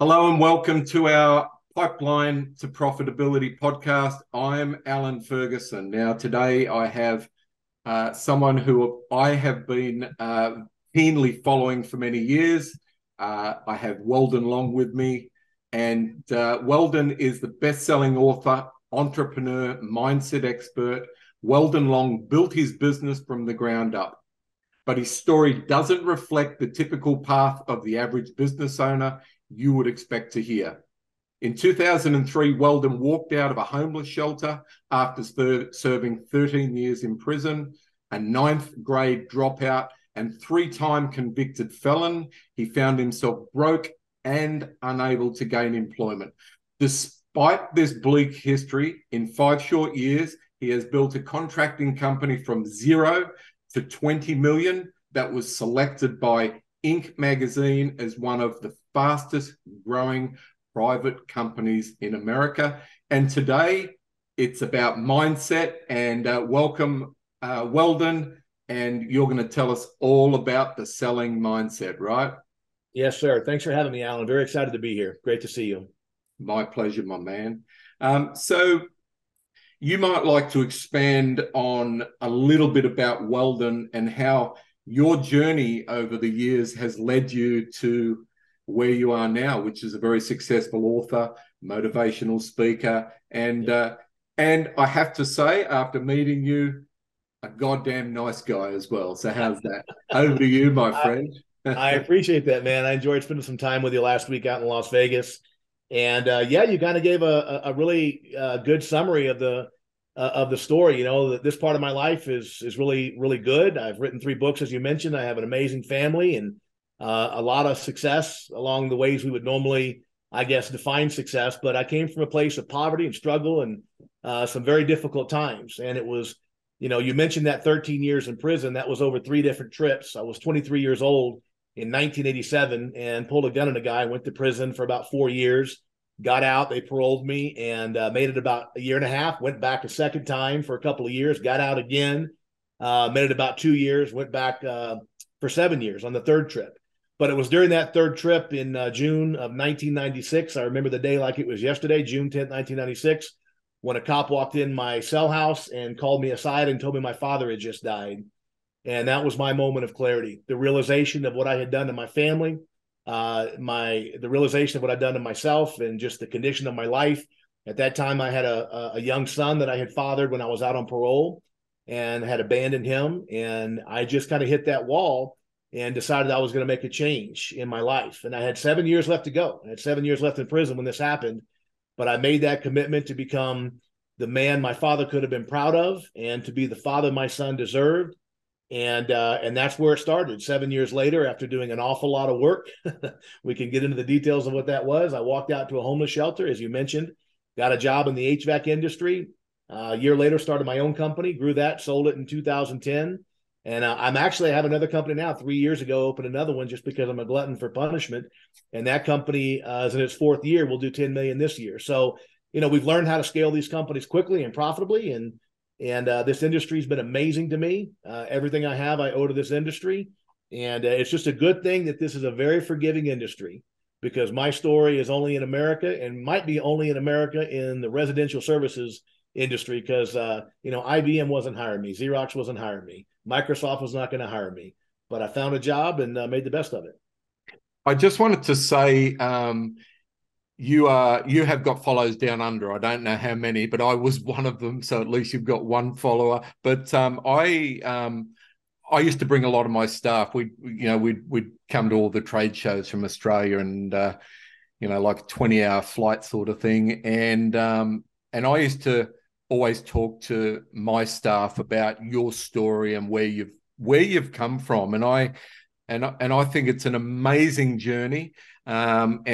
Hello and welcome to our Pipeline to Profitability podcast. I'm Alan Ferguson. Now, today I have someone who I have been keenly following for many years. I have Weldon Long with me, and Weldon is the best-selling author, entrepreneur, mindset expert. Weldon Long built his business from the ground up, but his story doesn't reflect the typical path of the average business owner you would expect to hear. In 2003, Weldon walked out of a homeless shelter after serving 13 years in prison, a ninth-grade dropout, and three-time convicted felon. He found himself broke and unable to gain employment. Despite this bleak history, in 5 short years, he has built a contracting company from zero to 20 million that was selected by Inc. Magazine as one of the fastest growing private companies in America. And today it's about mindset. And welcome, Weldon. And you're going to tell us all about the selling mindset, right? Yes, sir. Thanks for having me, Alan. Very excited to be here. Great to see you. My pleasure, my man. So you might like to expand on a little bit about Weldon and how your journey over the years has led you to where you are now, which is a very successful author, motivational speaker. And and I have to say, after meeting you, a goddamn nice guy as well. So how's that? Over to you, my friend. I appreciate that, man. I enjoyed spending some time with you last week out in Las Vegas. And yeah, you kind of gave a really good summary of the story. You know, this part of my life is really, really good. I've written 3 books, as you mentioned. I have an amazing family and a lot of success along the ways we would normally, I guess, define success. But I came from a place of poverty and struggle and some very difficult times. And it was, you know, you mentioned that 13 years in prison. That was over 3 different trips. I was 23 years old in 1987 and pulled a gun on a guy, went to prison for about 4 years, got out, they paroled me, and made it about a year and a half, went back a second time for a couple of years, got out again, made it about 2 years, went back for 7 years on the 3rd trip. But it was during that 3rd trip in June of 1996, I remember the day like it was yesterday, June 10th, 1996, when a cop walked in my cell house and called me aside and told me my father had just died. And that was my moment of clarity, the realization of what I had done to my family, the realization of what I'd done to myself and just the condition of my life. At that time, I had a young son that I had fathered when I was out on parole and had abandoned him. And I just kind of hit that wall and decided I was going to make a change in my life. And I had 7 years left to go. I had 7 years left in prison when this happened. But I made that commitment to become the man my father could have been proud of and to be the father my son deserved. And that's where it started. 7 years later, after doing an awful lot of work, we can get into the details of what that was. I walked out to a homeless shelter, as you mentioned, got a job in the HVAC industry. A year later, started my own company, grew that, sold it in 2010. And I have another company now. 3 years ago, opened another one just because I'm a glutton for punishment. And that company is in its 4th year. We'll do 10 million this year. So, you know, we've learned how to scale these companies quickly and profitably. And this industry has been amazing to me. Everything I have, I owe to this industry. And it's just a good thing that this is a very forgiving industry, because my story is only in America and might be only in America in the residential services industry, because, you know, IBM wasn't hiring me. Xerox wasn't hiring me. Microsoft was not going to hire me. But I found a job and made the best of it. I just wanted to say, you have got follows down under. I don't know how many, but I was one of them. So at least you've got one follower. But I used to bring a lot of my staff. We'd come to all the trade shows from Australia and you know, like a 20-hour flight sort of thing. And I used to always talk to my staff about your story and where you've come from. And I think it's an amazing journey. Just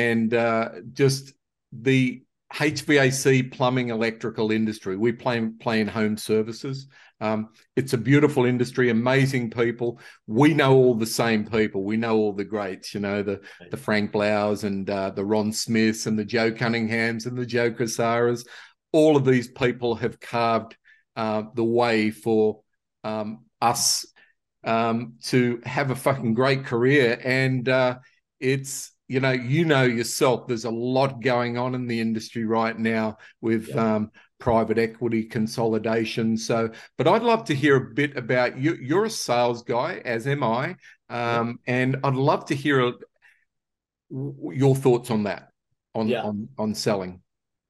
the HVAC, plumbing, electrical industry. We play in home services. It's a beautiful industry, amazing people. We know all the same people. We know all the greats, you know, the Frank Blau's and the Ron Smiths and the Joe Cunninghams and the Joe Casaras. All of these people have carved the way for us to have a fucking great career. And it's you know yourself, there's a lot going on in the industry right now with private equity consolidation. So, but I'd love to hear a bit about you. You're a sales guy, as am I. And I'd love to hear your thoughts on that, on selling.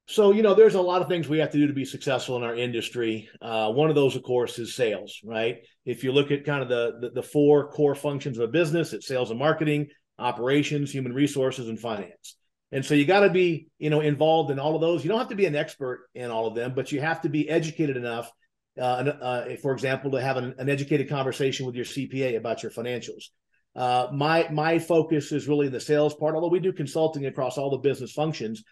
So, you know, there's a lot of things we have to do to be successful in our industry. One of those, of course, is sales, right? If you look at kind of the four core functions of a business, it's sales and marketing, operations, human resources, and finance. And so you got to be, you know, involved in all of those. You don't have to be an expert in all of them, but you have to be educated enough, for example, to have an educated conversation with your CPA about your financials. My focus is really the sales part, although we do consulting across all the business functions.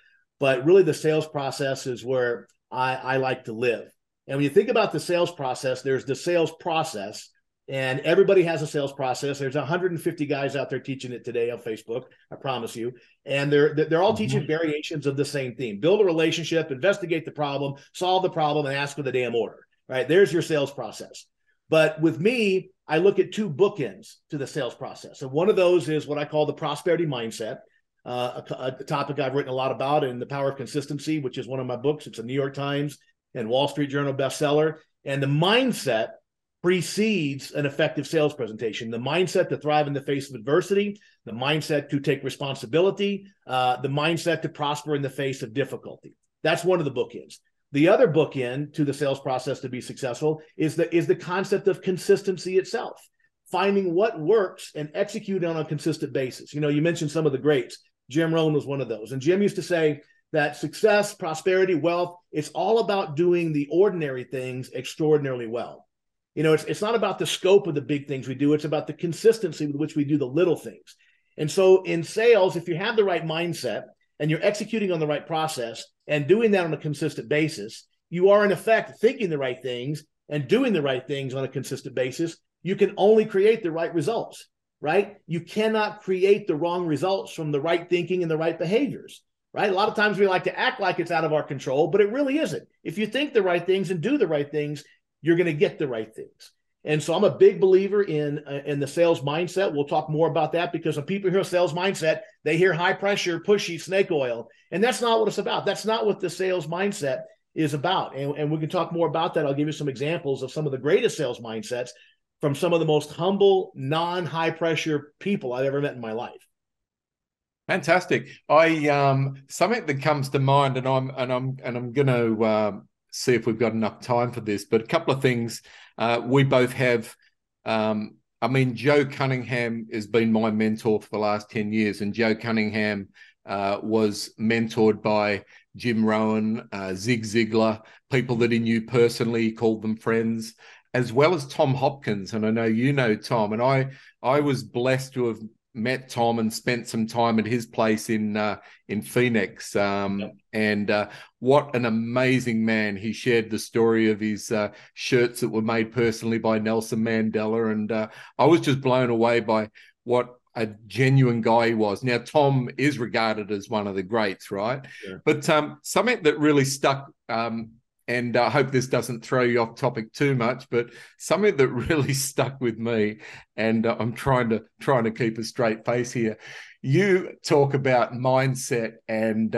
But really the sales process is where I like to live. And when you think about the sales process, there's the sales process, and everybody has a sales process. There's 150 guys out there teaching it today on Facebook, I promise you. And they're all teaching variations of the same theme. Build a relationship, investigate the problem, solve the problem, and ask for the damn order, right? There's your sales process. But with me, I look at two bookends to the sales process. And one of those is what I call the prosperity mindset. A topic I've written a lot about in The Power of Consistency, which is one of my books. It's a New York Times and Wall Street Journal bestseller. And the mindset precedes an effective sales presentation. The mindset to thrive in the face of adversity, the mindset to take responsibility, the mindset to prosper in the face of difficulty. That's one of the bookends. The other bookend to the sales process to be successful is the concept of consistency itself, finding what works and executing on a consistent basis. You know, you mentioned some of the greats. Jim Rohn was one of those. And Jim used to say that success, prosperity, wealth, it's all about doing the ordinary things extraordinarily well. You know, it's not about the scope of the big things we do. It's about the consistency with which we do the little things. And so in sales, if you have the right mindset and you're executing on the right process and doing that on a consistent basis, you are in effect thinking the right things and doing the right things on a consistent basis. You can only create the right results, right? You cannot create the wrong results from the right thinking and the right behaviors, right? A lot of times we like to act like it's out of our control, but it really isn't. If you think the right things and do the right things, you're going to get the right things. And so I'm a big believer in the sales mindset. We'll talk more about that, because when people hear sales mindset, they hear high pressure, pushy, snake oil. And that's not what it's about. That's not what the sales mindset is about. And we can talk more about that. I'll give you some examples of some of the greatest sales mindsets from some of the most humble, non-high pressure people I've ever met in my life. Fantastic. Something that comes to mind, and I'm going to see if we've got enough time for this, but a couple of things we both have. Joe Cunningham has been my mentor for the last 10 years, and Joe Cunningham was mentored by Jim Rohn, Zig Ziglar, people that he knew personally, called them friends, as well as Tom Hopkins. And I know you know Tom, and I was blessed to have met Tom and spent some time at his place in Phoenix. And what an amazing man. He shared the story of his shirts that were made personally by Nelson Mandela. And I was just blown away by what a genuine guy he was. Now, Tom is regarded as one of the greats, right? Sure. But something that really stuck, and I hope this doesn't throw you off topic too much, but something that really stuck with me, and I'm trying to keep a straight face here. You talk about mindset and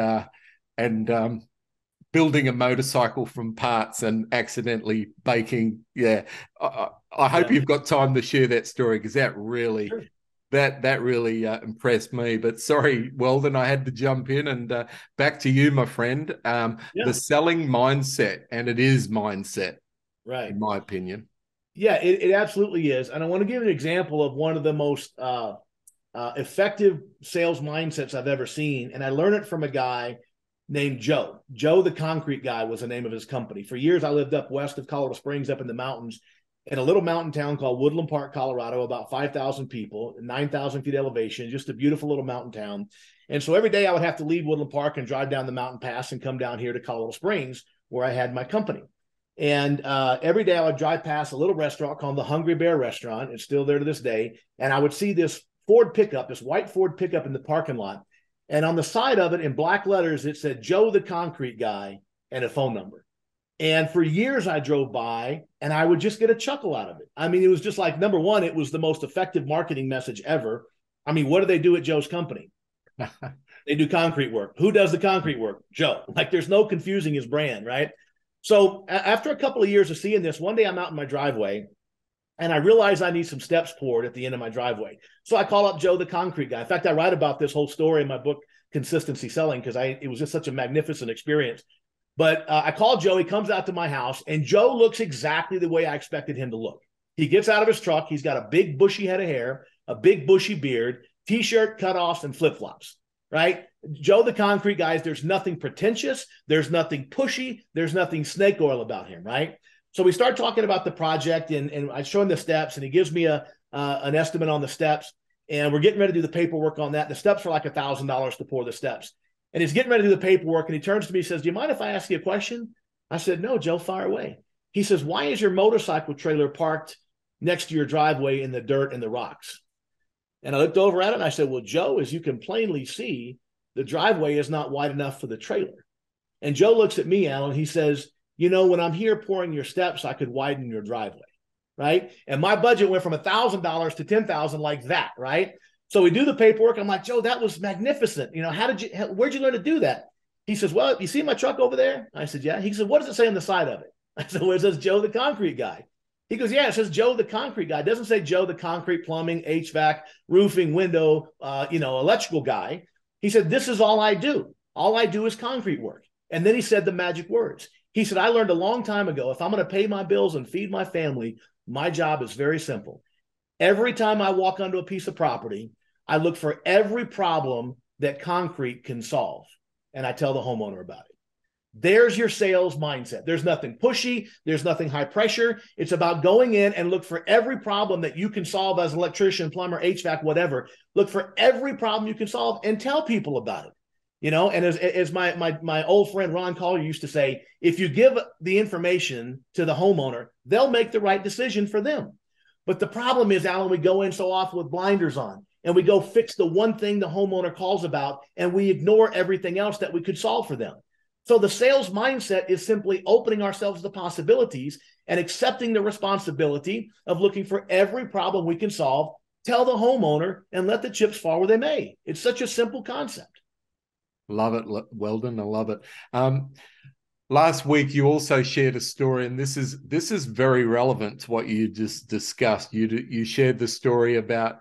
building a motorcycle from parts and accidentally baking. Yeah, I hope you've got time to share that story, because that really. Sure. That really impressed me. But sorry, Weldon, I had to jump in, and back to you, my friend. The selling mindset, and it is mindset, right? In my opinion. Yeah, it absolutely is. And I want to give an example of one of the most effective sales mindsets I've ever seen. And I learned it from a guy named Joe. Joe the Concrete Guy was the name of his company. For years, I lived up west of Colorado Springs, up in the mountains, in a little mountain town called Woodland Park, Colorado, about 5,000 people, 9,000 feet elevation, just a beautiful little mountain town. And so every day I would have to leave Woodland Park and drive down the mountain pass and come down here to Colorado Springs, where I had my company. And every day I would drive past a little restaurant called the Hungry Bear Restaurant. It's still there to this day. And I would see this Ford pickup, this white Ford pickup in the parking lot. And on the side of it in black letters, it said Joe the Concrete Guy and a phone number. And for years I drove by and I would just get a chuckle out of it. I mean, it was just like, number one, it was the most effective marketing message ever. I mean, what do they do at Joe's company? They do concrete work. Who does the concrete work? Joe. Like, there's no confusing his brand, right? So after a couple of years of seeing this, one day I'm out in my driveway and I realize I need some steps poured at the end of my driveway. So I call up Joe, the concrete guy. In fact, I write about this whole story in my book, Consistency Selling, because it was just such a magnificent experience. But I call Joe, he comes out to my house, and Joe looks exactly the way I expected him to look. He gets out of his truck. He's got a big bushy head of hair, a big bushy beard, T-shirt, cutoffs, and flip-flops, right? Joe, the concrete guy, there's nothing pretentious. There's nothing pushy. There's nothing snake oil about him, right? So we start talking about the project, and I show him the steps, and he gives me an estimate on the steps, and we're getting ready to do the paperwork on that. The steps are like $1,000 to pour the steps. And he's getting ready to do the paperwork, and he turns to me and says, do you mind if I ask you a question? I said, no, Joe, fire away. He says, why is your motorcycle trailer parked next to your driveway in the dirt and the rocks? And I looked over at it, and I said, well, Joe, as you can plainly see, the driveway is not wide enough for the trailer. And Joe looks at me, Alan, he says, you know, when I'm here pouring your steps, I could widen your driveway, right? And my budget went from $1,000 to $10,000 like that, right? So we do the paperwork. I'm like, Joe, that was magnificent. You know, where'd you learn to do that? He says, well, you see my truck over there? I said, yeah. He said, what does it say on the side of it? I said, well, it says Joe, the concrete guy. He goes, yeah, it says Joe, the concrete guy. It doesn't say Joe, the concrete, plumbing, HVAC, roofing, window, electrical guy. He said, this is all I do. All I do is concrete work. And then he said the magic words. He said, I learned a long time ago, if I'm going to pay my bills and feed my family, my job is very simple. Every time I walk onto a piece of property, I look for every problem that concrete can solve, and I tell the homeowner about it. There's your sales mindset. There's nothing pushy. There's nothing high pressure. It's about going in and look for every problem that you can solve as an electrician, plumber, HVAC, whatever. Look for every problem you can solve and tell people about it. You know, and as my old friend Ron Collier used to say, if you give the information to the homeowner, they'll make the right decision for them. But the problem is, Alan, we go in so often with blinders on, and we go fix the one thing the homeowner calls about, and we ignore everything else that we could solve for them. So the sales mindset is simply opening ourselves to possibilities and accepting the responsibility of looking for every problem we can solve, tell the homeowner, and let the chips fall where they may. It's such a simple concept. Love it, Weldon. I love it. Last week, you also shared a story, and this is very relevant to what you just discussed. You shared the story about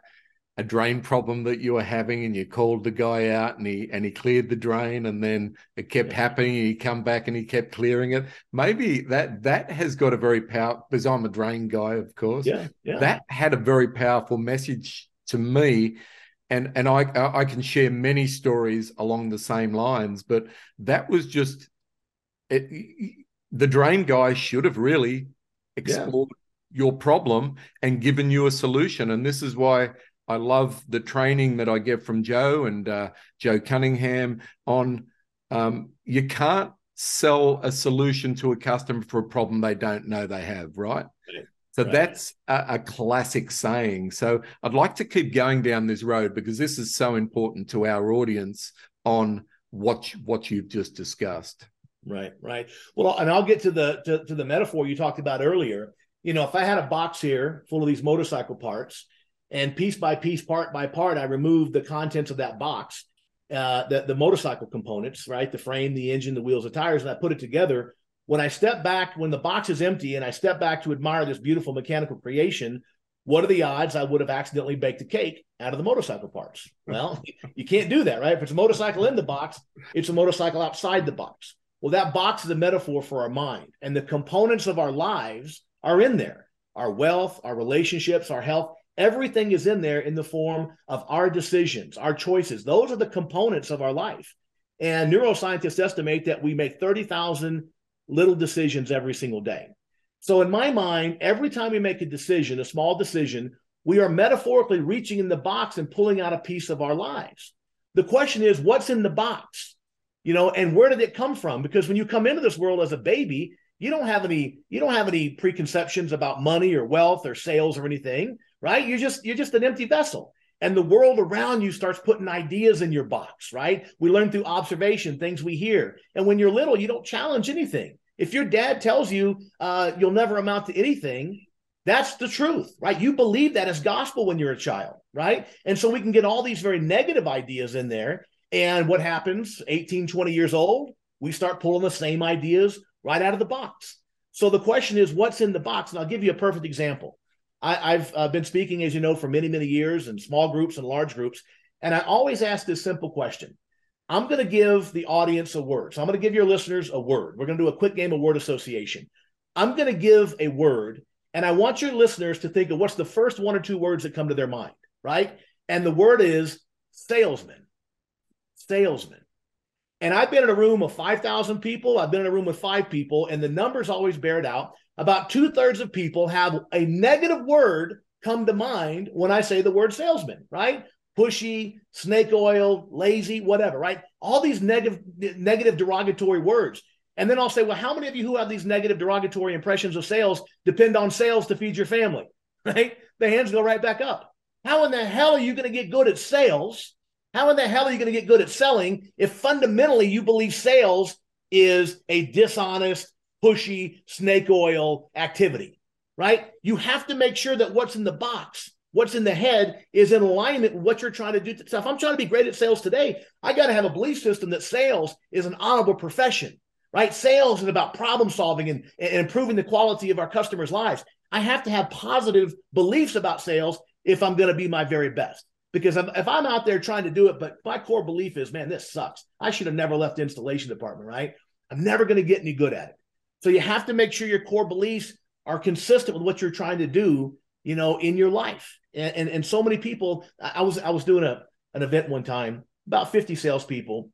a drain problem that you were having, and you called the guy out, and he cleared the drain, and then it kept happening, and he come back, and he kept clearing it. Maybe that has got a very powerful, because I'm a drain guy, of course. Yeah. That had a very powerful message to me. And I can share many stories along the same lines, but that was just... the drain guy should have really explored your problem and given you a solution. And this is why I love the training that I get from Joe and Joe Cunningham on you can't sell a solution to a customer for a problem they don't know they have, right? So that's a classic saying. So I'd like to keep going down this road because this is so important to our audience on what you've just discussed. Right. Well, and I'll get to the metaphor you talked about earlier. You know, if I had a box here full of these motorcycle parts, and piece by piece, part by part, I removed the contents of that box, the motorcycle components, right? The frame, the engine, the wheels, the tires, and I put it together. When I step back, when the box is empty, and I step back to admire this beautiful mechanical creation, what are the odds I would have accidentally baked a cake out of the motorcycle parts? Well, you can't do that, right? If it's a motorcycle in the box, it's a motorcycle outside the box. Well, that box is a metaphor for our mind, and the components of our lives are in there. Our wealth, our relationships, our health, everything is in there in the form of our decisions, our choices. Those are the components of our life. And neuroscientists estimate that we make 30,000 little decisions every single day. So in my mind, every time we make a decision, a small decision, we are metaphorically reaching in the box and pulling out a piece of our lives. The question is, what's in the box? You know, and where did it come from? Because when you come into this world as a baby, you don't have any preconceptions about money or wealth or sales or anything, right? You're just an empty vessel. And the world around you starts putting ideas in your box, right? We learn through observation, things we hear. And when you're little, you don't challenge anything. If your dad tells you you'll never amount to anything, That's the truth, right? You believe that as gospel when you're a child, right? And so we can get all these very negative ideas in there. And what happens, 18, 20 years old, we start pulling the same ideas right out of the box. So the question is, what's in the box? And I'll give you a perfect example. I've been speaking, as you know, for many, many years in small groups and large groups. And I always ask this simple question. I'm going to give the audience a word. So I'm going to give your listeners a word. We're going to do a quick game of word association. I'm going to give a word, and I want your listeners to think of what's the first one or two words that come to their mind, right? And the word is salesman. Salesman. And I've been in a room of 5,000 people. I've been in a room with 5 people, and the numbers always bear it out. About 2/3 of people have a negative word come to mind when I say the word salesman, right? Pushy, snake oil, lazy, whatever, right? All these negative derogatory words. And then I'll say, well, how many of you who have these negative derogatory impressions of sales depend on sales to feed your family, right? The hands go right back up. How in the hell are you going to get good at sales? How in the hell are you going to get good at selling if fundamentally you believe sales is a dishonest, pushy, snake oil activity, right? You have to make sure that what's in the box, what's in the head is in alignment with what you're trying to do. So if I'm trying to be great at sales today, I got to have a belief system that sales is an honorable profession, right? Sales is about problem solving and improving the quality of our customers' lives. I have to have positive beliefs about sales if I'm going to be my very best. Because if I'm out there trying to do it, but my core belief is, man, this sucks. I should have never left the installation department, right? I'm never going to get any good at it. So you have to make sure your core beliefs are consistent with what you're trying to do, you know, in your life. And so many people, I was doing an event one time, about 50 salespeople.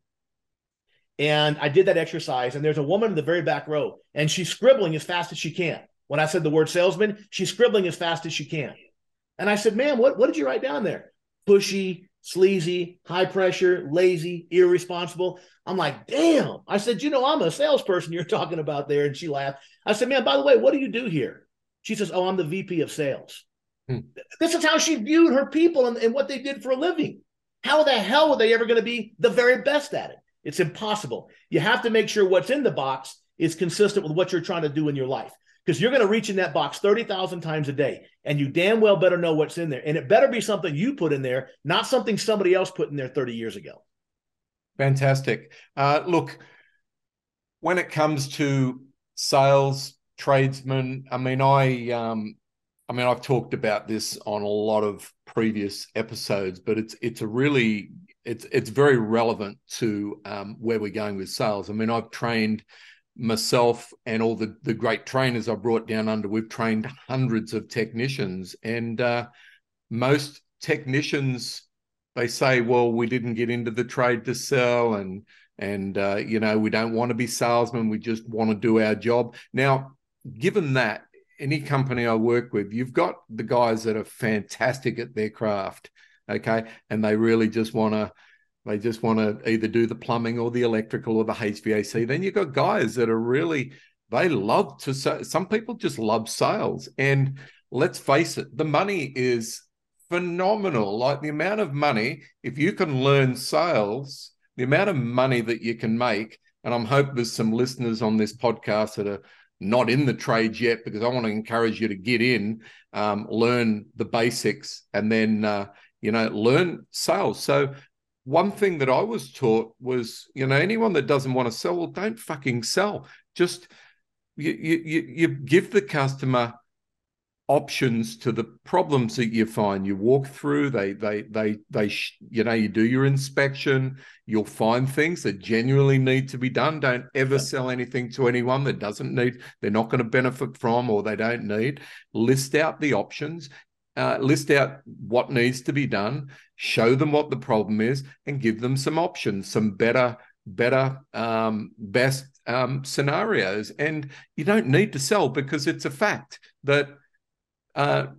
And I did that exercise. And there's a woman in the very back row, and she's scribbling as fast as she can. When I said the word salesman, she's scribbling as fast as she can. And I said, ma'am, what did you write down there? Pushy, sleazy, high pressure, lazy, irresponsible. I'm like, damn. I said, you know, I'm a salesperson you're talking about there. And she laughed. I said, ma'am, by the way, what do you do here? She says, oh, I'm the VP of sales. This is how she viewed her people and what they did for a living. How the hell were they ever going to be the very best at it? It's impossible. You have to make sure what's in the box is consistent with what you're trying to do in your life, because you're going to reach in that box 30,000 times a day, and you damn well better know what's in there. And it better be something you put in there, not something somebody else put in there 30 years ago. Fantastic. Look, when it comes to sales, tradesmen, I've talked about this on a lot of previous episodes, but it's very relevant to where we're going with sales. I mean, I've trained myself and all the great trainers I brought down under. We've trained hundreds of technicians, and most technicians, they say, well, we didn't get into the trade to sell, and you know, we don't want to be salesmen. We just want to do our job. Now, given that, any company I work with, you've got the guys that are fantastic at their craft, okay? And they really just want to either do the plumbing or the electrical or the HVAC. Then you've got guys that are really, they love to sell. Some people just love sales. And let's face it, the money is phenomenal. Like the amount of money, if you can learn sales, the amount of money that you can make, and I'm hoping there's some listeners on this podcast that are not in the trades yet, because I want to encourage you to get in, learn the basics, and then, learn sales. So one thing that I was taught was, you know, anyone that doesn't want to sell, well, don't fucking sell. Just you give the customer options to the problems that you find. You walk through, you do your inspection, you'll find things that genuinely need to be done. Don't ever sell anything to anyone that doesn't need, they're not going to benefit from, or they don't need. List out the options, list out what needs to be done, show them what the problem is, and give them some options, some best scenarios. And you don't need to sell, because it's a fact that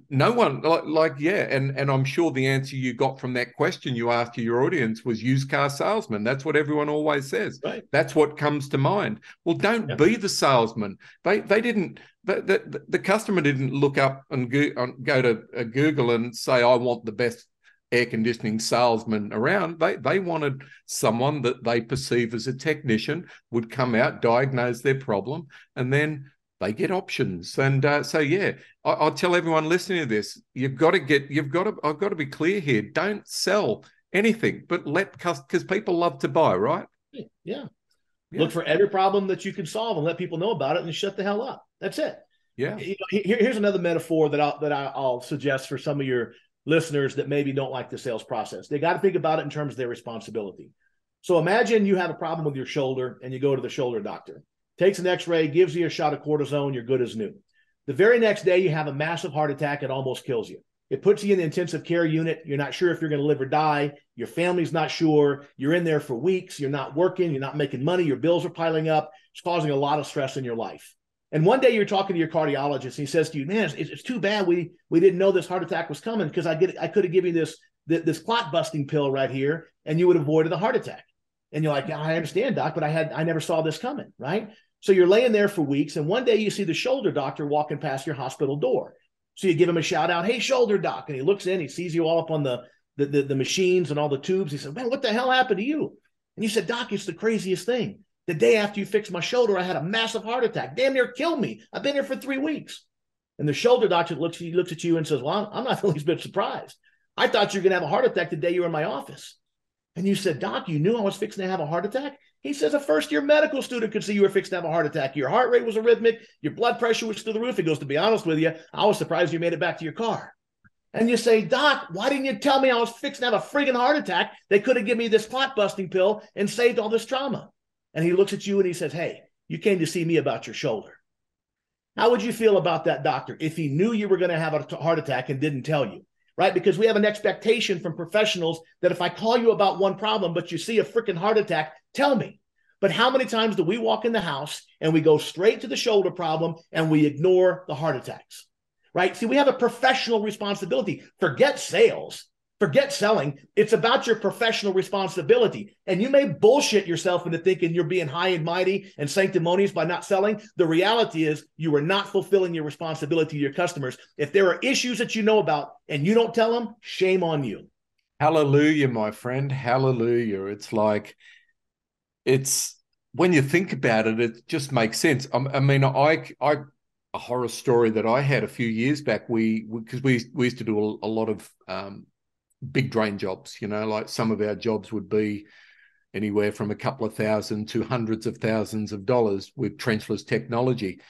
no one and I'm sure the answer you got from that question you asked to your audience was used car salesman. That's what everyone always says, right? That's what comes to mind. Well, don't be the salesman. The customer didn't look up and go to Google and say, I want the best air conditioning salesman around. They wanted someone that they perceive as a technician would come out, diagnose their problem, and then they get options. And so, yeah, I tell everyone listening to this, I've got to be clear here. Don't sell anything, but because people love to buy, right? Yeah. Look for every problem that you can solve and let people know about it and shut the hell up. That's it. Yeah. You know, here's another metaphor that I'll suggest for some of your listeners that maybe don't like the sales process. They got to think about it in terms of their responsibility. So imagine you have a problem with your shoulder and you go to the shoulder doctor. Takes an x-ray, gives you a shot of cortisone, you're good as new. The very next day, you have a massive heart attack. It almost kills you. It puts you in the intensive care unit. You're not sure if you're going to live or die. Your family's not sure. You're in there for weeks. You're not working. You're not making money. Your bills are piling up. It's causing a lot of stress in your life. And one day you're talking to your cardiologist and he says to you, man, it's too bad we didn't know this heart attack was coming because I could have given you this clot-busting pill right here and you would have avoided the heart attack. And you're like, I understand, doc, but I never saw this coming, right? So you're laying there for weeks, and one day you see the shoulder doctor walking past your hospital door. So you give him a shout out, hey, shoulder doc, and he looks in, he sees you all up on the machines and all the tubes. He said, man, what the hell happened to you? And you said, doc, it's the craziest thing. The day after you fixed my shoulder, I had a massive heart attack. Damn near killed me. I've been here for 3 weeks. And the shoulder doctor looks at you and says, well, I'm not the least bit surprised. I thought you were going to have a heart attack the day you were in my office. And you said, doc, you knew I was fixing to have a heart attack? He says, a first-year medical student could see you were fixing to have a heart attack. Your heart rate was arrhythmic. Your blood pressure was through the roof. He goes, to be honest with you, I was surprised you made it back to your car. And you say, doc, why didn't you tell me I was fixing to have a freaking heart attack? They could have given me this clot-busting pill and saved all this trauma. And he looks at you and he says, hey, you came to see me about your shoulder. How would you feel about that doctor if he knew you were going to have a heart attack and didn't tell you? Right? Because we have an expectation from professionals that if I call you about one problem, but you see a freaking heart attack, tell me. But how many times do we walk in the house and we go straight to the shoulder problem and we ignore the heart attacks, right? See, we have a professional responsibility. Forget sales, forget selling. It's about your professional responsibility. And you may bullshit yourself into thinking you're being high and mighty and sanctimonious by not selling. The reality is you are not fulfilling your responsibility to your customers. If there are issues that you know about and you don't tell them, shame on you. Hallelujah, my friend. Hallelujah. It's like... it's when you think about it, it just makes sense. I mean, a horror story that I had a few years back. We used to do a lot of big drain jobs. You know, like some of our jobs would be anywhere from a couple of thousand to hundreds of thousands of dollars with trenchless technology.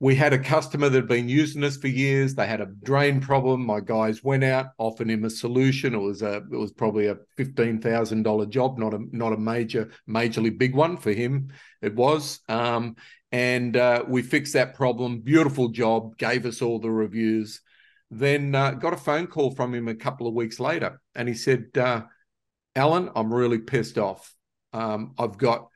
We had a customer that had been using us for years. They had a drain problem. My guys went out, offered him a solution. It was probably a $15,000 job, not a majorly big one for him. It was, and we fixed that problem. Beautiful job. Gave us all the reviews. Then got a phone call from him a couple of weeks later, and he said, "Alan, I'm really pissed off. I've got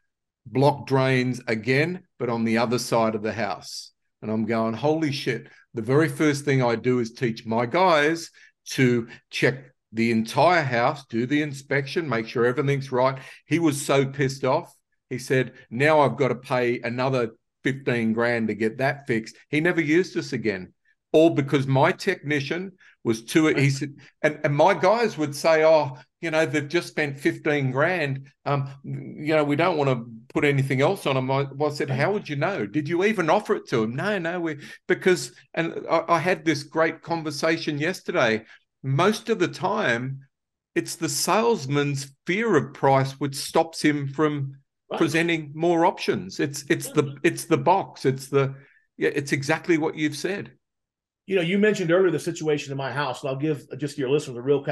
blocked drains again, but on the other side of the house." And I'm going, holy shit, the very first thing I do is teach my guys to check the entire house, do the inspection, make sure everything's right. He was so pissed off. He said, now I've got to pay another 15 grand to get that fixed. He never used us again, all because my technician was too, he said, and my guys would say, oh, you know, they've just spent 15 grand. You know, we don't want to put anything else on them. I said, how would you know? Did you even offer it to him? No, because I had this great conversation yesterday. Most of the time, it's the salesman's fear of price which stops him from presenting more options. It's the box. It's exactly what you've said. You know, you mentioned earlier the situation in my house, and I'll give just your listeners a real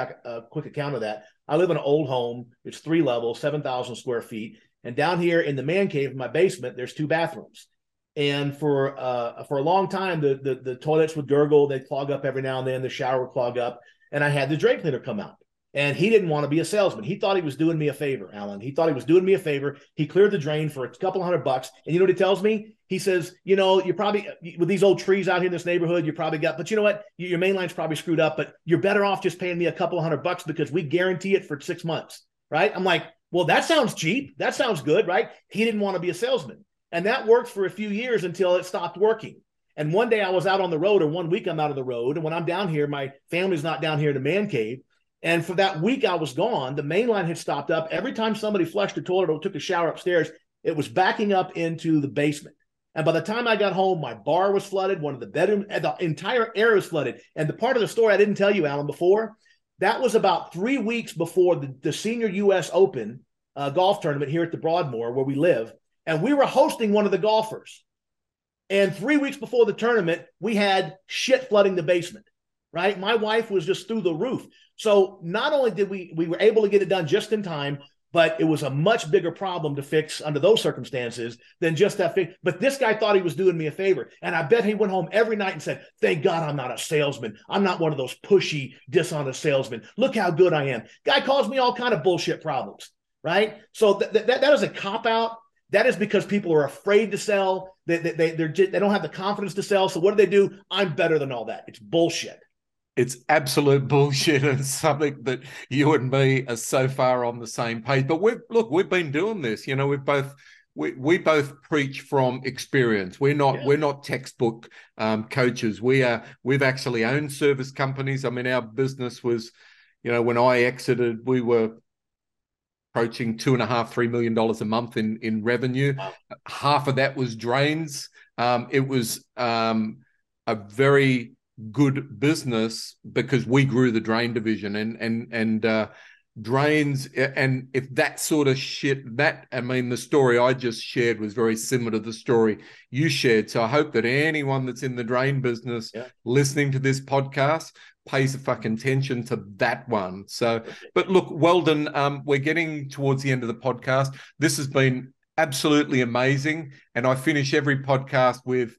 quick account of that. I live in an old home. It's 3 levels, 7,000 square feet. And down here in the man cave in my basement, there's 2 bathrooms. And for a long time, the toilets would gurgle. They'd clog up every now and then. The shower would clog up. And I had the drain cleaner come out. And he didn't want to be a salesman. He thought he was doing me a favor, Alan. He thought he was doing me a favor. He cleared the drain for a couple $100. And you know what he tells me? He says, you know, you're probably, with these old trees out here in this neighborhood, you probably got, but you know what? Your main line's probably screwed up, but you're better off just paying me a couple $100 because we guarantee it for 6 months, right? I'm like, well, that sounds cheap. That sounds good, right? He didn't want to be a salesman. And that worked for a few years until it stopped working. And one day I was out on the road, or 1 week I'm out of the road. And when I'm down here, my family's not down here in the man cave. And for that week I was gone, the main line had stopped up. Every time somebody flushed the toilet or took a shower upstairs, it was backing up into the basement. And by the time I got home, my bar was flooded. One of the bedrooms, the entire area was flooded. And the part of the story I didn't tell you, Alan, before, that was about 3 weeks before the senior U.S. Open golf tournament here at the Broadmoor where we live. And we were hosting one of the golfers. And 3 weeks before the tournament, we had shit flooding the basement, right? My wife was just through the roof. So not only did we were able to get it done just in time, but it was a much bigger problem to fix under those circumstances than just that. But this guy thought he was doing me a favor. And I bet he went home every night and said, thank God I'm not a salesman. I'm not one of those pushy, dishonest salesmen. Look how good I am. Guy caused me all kind of bullshit problems, right? So that is a cop-out. That is because people are afraid to sell. They don't have the confidence to sell. So what do? I'm better than all that. It's bullshit. It's absolute bullshit. It's something that you and me are so far on the same page. But we've been doing this. You know, we both preach from experience. We're not textbook coaches. We've actually owned service companies. I mean, our business was, you know, when I exited, we were approaching $2.5–3 million a month in revenue. Wow. Half of that was drains. It was a very good business because we grew the drain division and drains. And if that sort of shit, the story I just shared was very similar to the story you shared. So I hope that anyone that's in the drain business listening to this podcast pays a fucking attention to that one. So, but look, Weldon, we're getting towards the end of the podcast. This has been absolutely amazing. And I finish every podcast with,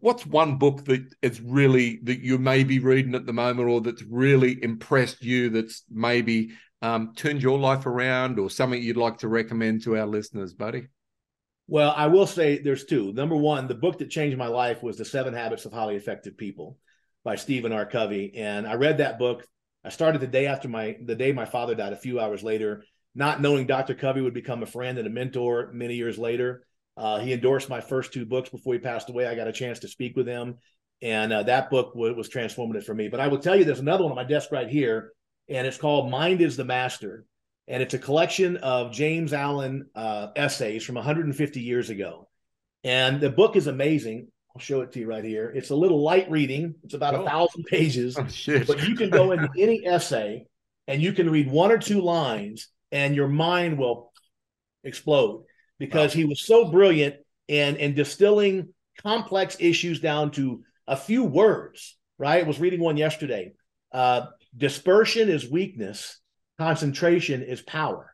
what's one book that you may be reading at the moment, or that's really impressed you, that's maybe turned your life around, or something you'd like to recommend to our listeners, buddy? Well, I will say there's two. Number one, the book that changed my life was The 7 Habits of Highly Effective People by Stephen R. Covey. And I read that book. I started the day my father died, a few hours later, not knowing Dr. Covey would become a friend and a mentor many years later. He endorsed my first two books before he passed away. I got a chance to speak with him, and that book was transformative for me. But I will tell you, there's another one on my desk right here, and it's called Mind Is the Master, and it's a collection of James Allen essays from 150 years ago. And the book is amazing. I'll show it to you right here. It's a little light reading. It's about 1,000 pages, but you can go into any essay, and you can read one or two lines, and your mind will explode. Because he was so brilliant in distilling complex issues down to a few words, right? I was reading one yesterday. Dispersion is weakness. Concentration is power.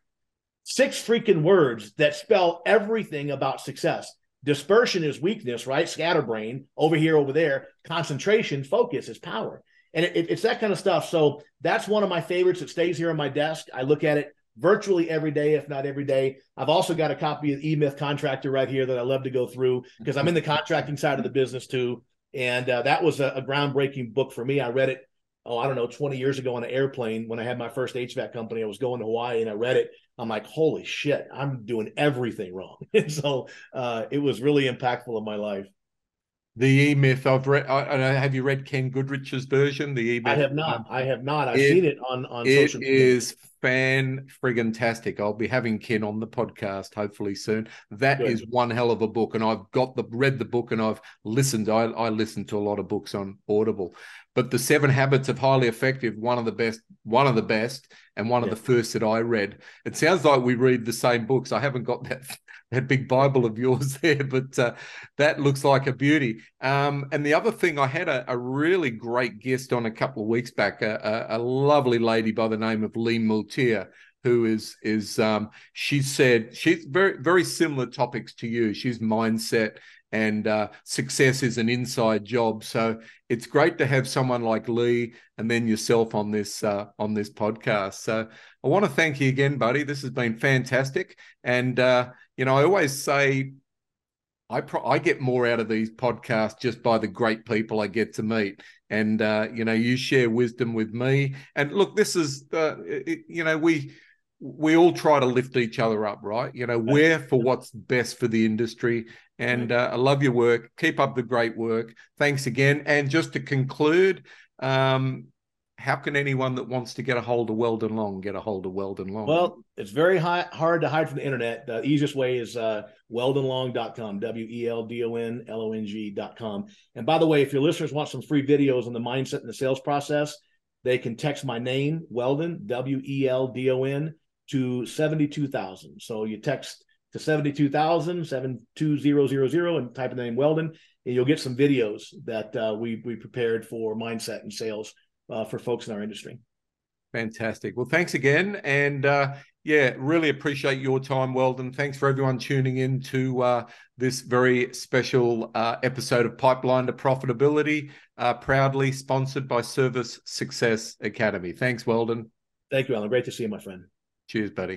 6 freaking words that spell everything about success. Dispersion is weakness, right? Scatterbrain, over here, over there. Concentration, focus is power. And it's that kind of stuff. So that's one of my favorites. It stays here on my desk. I look at it virtually every day, if not every day. I've also got a copy of E Myth Contractor right here that I love to go through because I'm in the contracting side of the business too. And that was a groundbreaking book for me. I read it, 20 years ago on an airplane when I had my first HVAC company. I was going to Hawaii and I read it. I'm like, holy shit, I'm doing everything wrong. So it was really impactful in my life. The E Myth. I've read. Have you read Ken Goodrich's version? The E Myth. I have not. I've seen it on social media. It is fan-friggin-tastic. I'll be having Ken on the podcast hopefully soon. That is one hell of a book, and I've read the book, and I've listened. I listened to a lot of books on Audible, but The 7 Habits of Highly Effective, one of the best, and one of the first that I read. It sounds like we read the same books. I haven't got that big Bible of yours there, but that looks like a beauty. And the other thing, I had a really great guest on a couple of weeks back, a lovely lady by the name of Lean Multier, who is she said she's very, very similar topics to you. She's mindset and success is an inside job. So it's great to have someone like Lee and then yourself on this podcast. So I want to thank you again, buddy. This has been fantastic. And, you know, I always say I get more out of these podcasts just by the great people I get to meet. And, you know, you share wisdom with me. And look, this is, we all try to lift each other up, right? You know, we're for what's best for the industry. And I love your work. Keep up the great work. Thanks again. And just to conclude, how can anyone that wants to get a hold of Weldon Long get a hold of Weldon Long? Well, it's very hard to hide from the internet. The easiest way is WeldonLong.com, WeldonLong.com. And by the way, if your listeners want some free videos on the mindset and the sales process, they can text my name, Weldon, W-E-L-D-O-N, to 72,000. So you text to 72,000, 72000, and type in the name Weldon, and you'll get some videos that we prepared for mindset and sales for folks in our industry. Fantastic. Well, thanks again. And yeah, really appreciate your time, Weldon. Thanks for everyone tuning in to this very special episode of Pipeline to Profitability, proudly sponsored by Service Success Academy. Thanks, Weldon. Thank you, Alan. Great to see you, my friend. Cheers, buddy.